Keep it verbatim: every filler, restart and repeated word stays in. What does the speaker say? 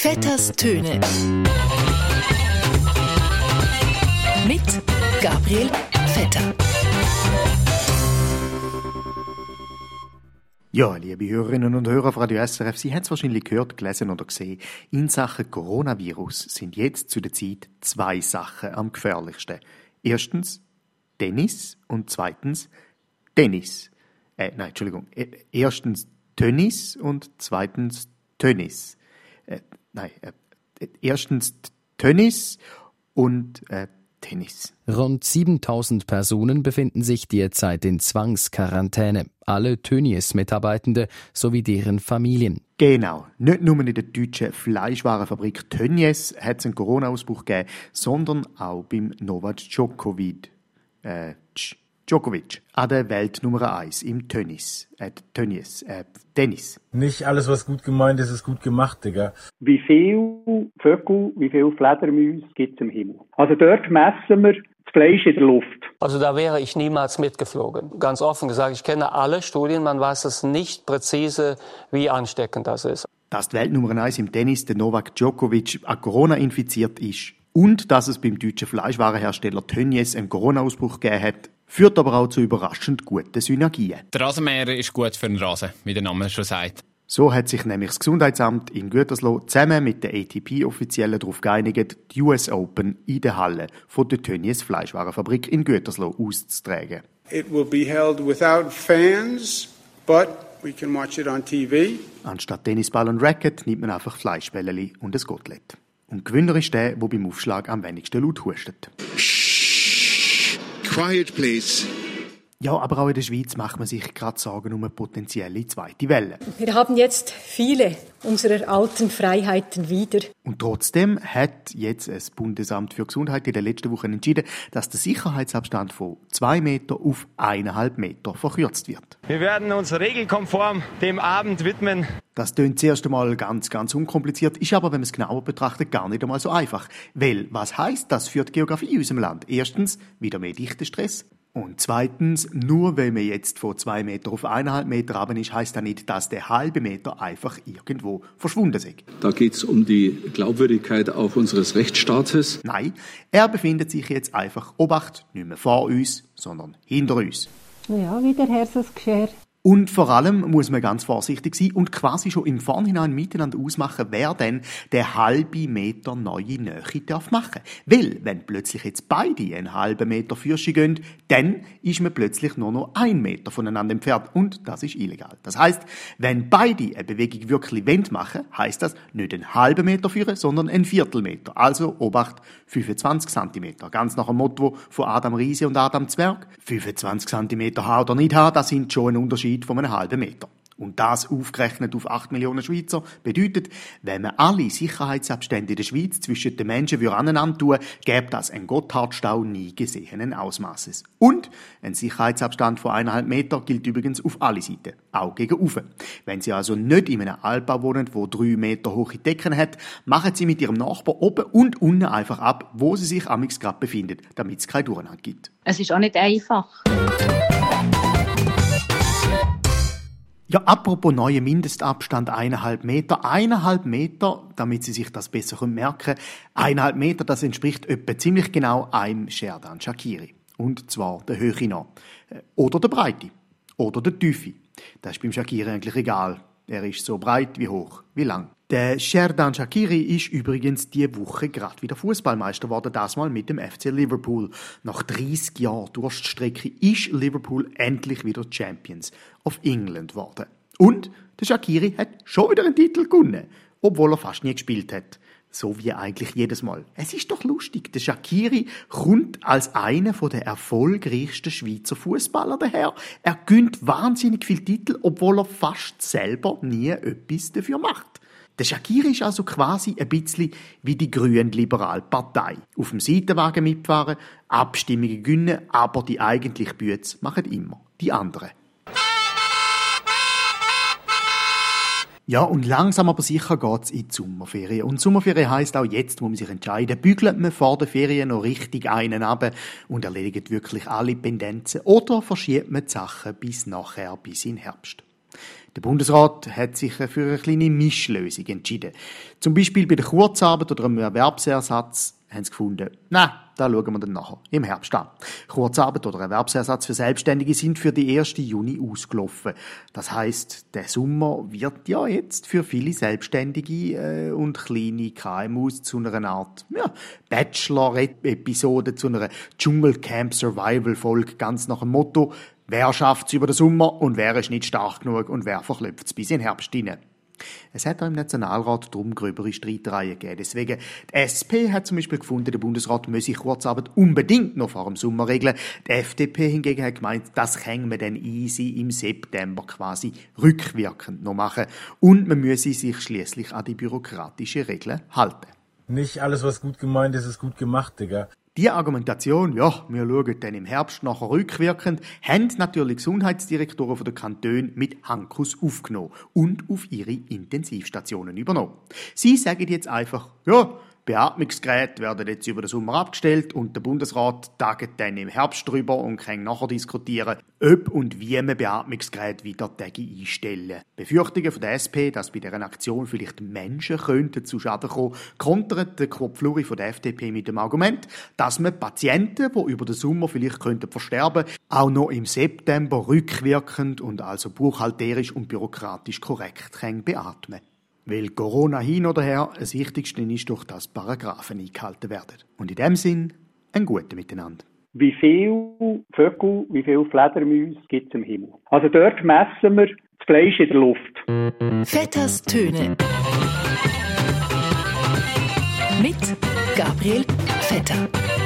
Vetters Töne mit Gabriel Vetter. Ja, liebe Hörerinnen und Hörer von Radio S R F, Sie haben es wahrscheinlich gehört, gelesen oder gesehen. In Sachen Coronavirus sind jetzt zu der Zeit zwei Sachen am gefährlichsten. Erstens Tennis und zweitens Tennis. Äh, nein, Entschuldigung. Erstens Tönnies und zweitens Tönnies. Äh, nein, äh, erstens Tönnies und äh, Tennis. Rund siebentausend Personen befinden sich derzeit in Zwangsquarantäne. Alle Tönnies-Mitarbeitende sowie deren Familien. Genau. Nicht nur in der deutschen Fleischwarenfabrik Tönnies hat es einen Corona-Ausbruch gegeben, sondern auch beim Novak Djokovic. Äh, Djokovic an der Welt Nummer eins im Tönnies. Äh, Tönnies. Äh, Tennis. Nicht alles, was gut gemeint ist, ist gut gemacht, Digga. Wie viel Vögel, wie viel Fledermäuse gibt es im Himmel? Also dort messen wir das Fleisch in der Luft. Also da wäre ich niemals mitgeflogen. Ganz offen gesagt, ich kenne alle Studien, man weiß es nicht präzise, wie ansteckend das ist. Dass die Welt Nummer eins im Tennis, der Novak Djokovic, an Corona infiziert ist und dass es beim deutschen Fleischwarenhersteller Tönnies einen Corona-Ausbruch gegeben hat, führt aber auch zu überraschend guten Synergien. Der Rasenmäher ist gut für den Rasen, wie der Name schon sagt. So hat sich nämlich das Gesundheitsamt in Gütersloh zusammen mit den A T P-Offiziellen darauf geeinigt, die U S Open in der Halle von der Tönnies Fleischwarenfabrik in Gütersloh auszutragen. It will be held without fans, but we can watch it on T V. Anstatt Tennisball und Racket nimmt man einfach Fleischbälleli und ein Kotelett. Und Gewinner ist der, der beim Aufschlag am wenigsten laut hustet. Quiet, please. Ja, aber auch in der Schweiz macht man sich gerade Sorgen um eine potenzielle zweite Welle. Wir haben jetzt viele unserer alten Freiheiten wieder. Und trotzdem hat jetzt das Bundesamt für Gesundheit in den letzten Wochen entschieden, dass der Sicherheitsabstand von zwei Meter auf eineinhalb Meter verkürzt wird. Wir werden uns regelkonform dem Abend widmen. Das klingt zuerst einmal ganz, ganz unkompliziert, ist aber, wenn man es genauer betrachtet, gar nicht einmal so einfach. Weil, was heisst das für die Geografie in unserem Land? Erstens, wieder mehr Dichtestress. Und zweitens, nur weil man jetzt von zwei Meter auf eineinhalb Meter runter ist, heisst das nicht, dass der halbe Meter einfach irgendwo verschwunden ist. Da geht es um die Glaubwürdigkeit auch unseres Rechtsstaates. Nein, er befindet sich jetzt einfach, Obacht, nicht mehr vor uns, sondern hinter uns. Ja, wieder Herzensgeschirr. Und vor allem muss man ganz vorsichtig sein und quasi schon im Vorhinein miteinander ausmachen, wer denn den halben Meter neue Nähe darf machen. Weil, wenn plötzlich jetzt beide einen halben Meter Fürsche gehen, dann ist man plötzlich nur noch einen Meter voneinander entfernt. Und das ist illegal. Das heisst, wenn beide eine Bewegung wirklich machen wollen, heisst das nicht einen halben Meter führen, sondern einen Viertelmeter. Also, Obacht, fünfundzwanzig Zentimeter. Ganz nach dem Motto von Adam Riese und Adam Zwerg. fünfundzwanzig Zentimeter haben oder nicht haben, das sind schon ein Unterschied von einem halben Meter. Und das aufgerechnet auf acht Millionen Schweizer bedeutet, wenn man alle Sicherheitsabstände in der Schweiz zwischen den Menschen aneinander tun würde, gäbe das einen Gotthardstau nie gesehenen Ausmasses. Und ein Sicherheitsabstand von eineinhalb Meter gilt übrigens auf alle Seiten, auch gegen oben. Wenn Sie also nicht in einem Altbau wohnen, wo drei Meter hohe Decken hat, machen Sie mit Ihrem Nachbarn oben und unten einfach ab, wo Sie sich am liebsten gerade befinden, damit es kein Durcheinander gibt. Es ist auch nicht einfach. Ja, apropos neue Mindestabstand, eineinhalb Meter. Eineinhalb Meter, damit Sie sich das besser merken können, eineinhalb Meter, das entspricht etwa ziemlich genau einem Xherdan Shaqiri. Und zwar der Höhe noch. Oder der Breite. Oder der Tiefe. Das ist beim Shaqiri eigentlich egal. Er ist so breit wie hoch, wie lang. Der Xherdan Shaqiri ist übrigens diese Woche gerade wieder Fußballmeister geworden, das mal mit dem F C Liverpool. Nach dreißig Jahren Durststrecke ist Liverpool endlich wieder Champions of England geworden. Und der Shaqiri hat schon wieder einen Titel gewonnen, obwohl er fast nie gespielt hat. So wie eigentlich jedes Mal. Es ist doch lustig, der Shaqiri kommt als einer der erfolgreichsten Schweizer Fußballer daher. Er gewinnt wahnsinnig viele Titel, obwohl er fast selber nie etwas dafür macht. Der Shaqiri ist also quasi ein bisschen wie die Grüne Liberalpartei. Auf dem Seitenwagen mitfahren, Abstimmungen gewinnen, aber die eigentliche Bütze machen immer die anderen. Ja, und langsam aber sicher geht's in die Sommerferien. Und Sommerferien heisst auch, jetzt muss man sich entscheiden, bügelt man vor den Ferien noch richtig einen runter und erledigt wirklich alle Pendenzen oder verschiebt man die Sachen bis nachher, bis in Herbst. Der Bundesrat hat sich für eine kleine Mischlösung entschieden. Zum Beispiel bei der Kurzarbeit oder einem Erwerbsersatz haben sie gefunden, nein, da schauen wir dann nachher im Herbst an. Kurzarbeit oder Erwerbsersatz für Selbstständige sind für den ersten Juni ausgelaufen. Das heisst, der Sommer wird ja jetzt für viele Selbstständige und kleine K M Us zu einer Art ja, Bachelor-Episode, zu einer Dschungelcamp-Survival-Folge, ganz nach dem Motto, wer schafft es über den Sommer und wer ist nicht stark genug und wer verklopft es bis in den Herbst hinein. Es hat auch im Nationalrat darum gröbere Streitreihen gegeben. Deswegen, die S P hat zum Beispiel gefunden, der Bundesrat müsse Kurzarbeit unbedingt noch vor dem Sommer regeln. Die F D P hingegen hat gemeint, das können wir dann easy im September quasi rückwirkend noch machen. Und man müsse sich schliesslich an die bürokratischen Regeln halten. Nicht alles, was gut gemeint ist, ist gut gemacht, Digga. Die Argumentation, ja, wir schauen dann im Herbst nachher rückwirkend, haben natürlich Gesundheitsdirektoren von den Kantonen mit Handkuss aufgenommen und auf ihre Intensivstationen übernommen. Sie sagen jetzt einfach, ja, Beatmungsgeräte werden jetzt über den Sommer abgestellt und der Bundesrat tagt dann im Herbst drüber und kann nachher diskutieren, ob und wie man Beatmungsgeräte wieder einstellen. Befürchtungen von der S P, dass bei dieser Aktion vielleicht Menschen könnten zu Schaden kommen, kontert der Kopfluri von der F D P mit dem Argument, dass man Patienten, die über den Sommer vielleicht könnten versterben, auch noch im September rückwirkend und also buchhalterisch und bürokratisch korrekt kann beatmen. Weil Corona hin oder her, das Wichtigste ist, durch das Paragraphen eingehalten werden. Und in dem Sinn, ein gutes Miteinander. Wie viele Vögel, wie viele Fledermäuse gibt es im Himmel? Also dort messen wir das Fleisch in der Luft. Vetters Töne. Mit Gabriel Vetter.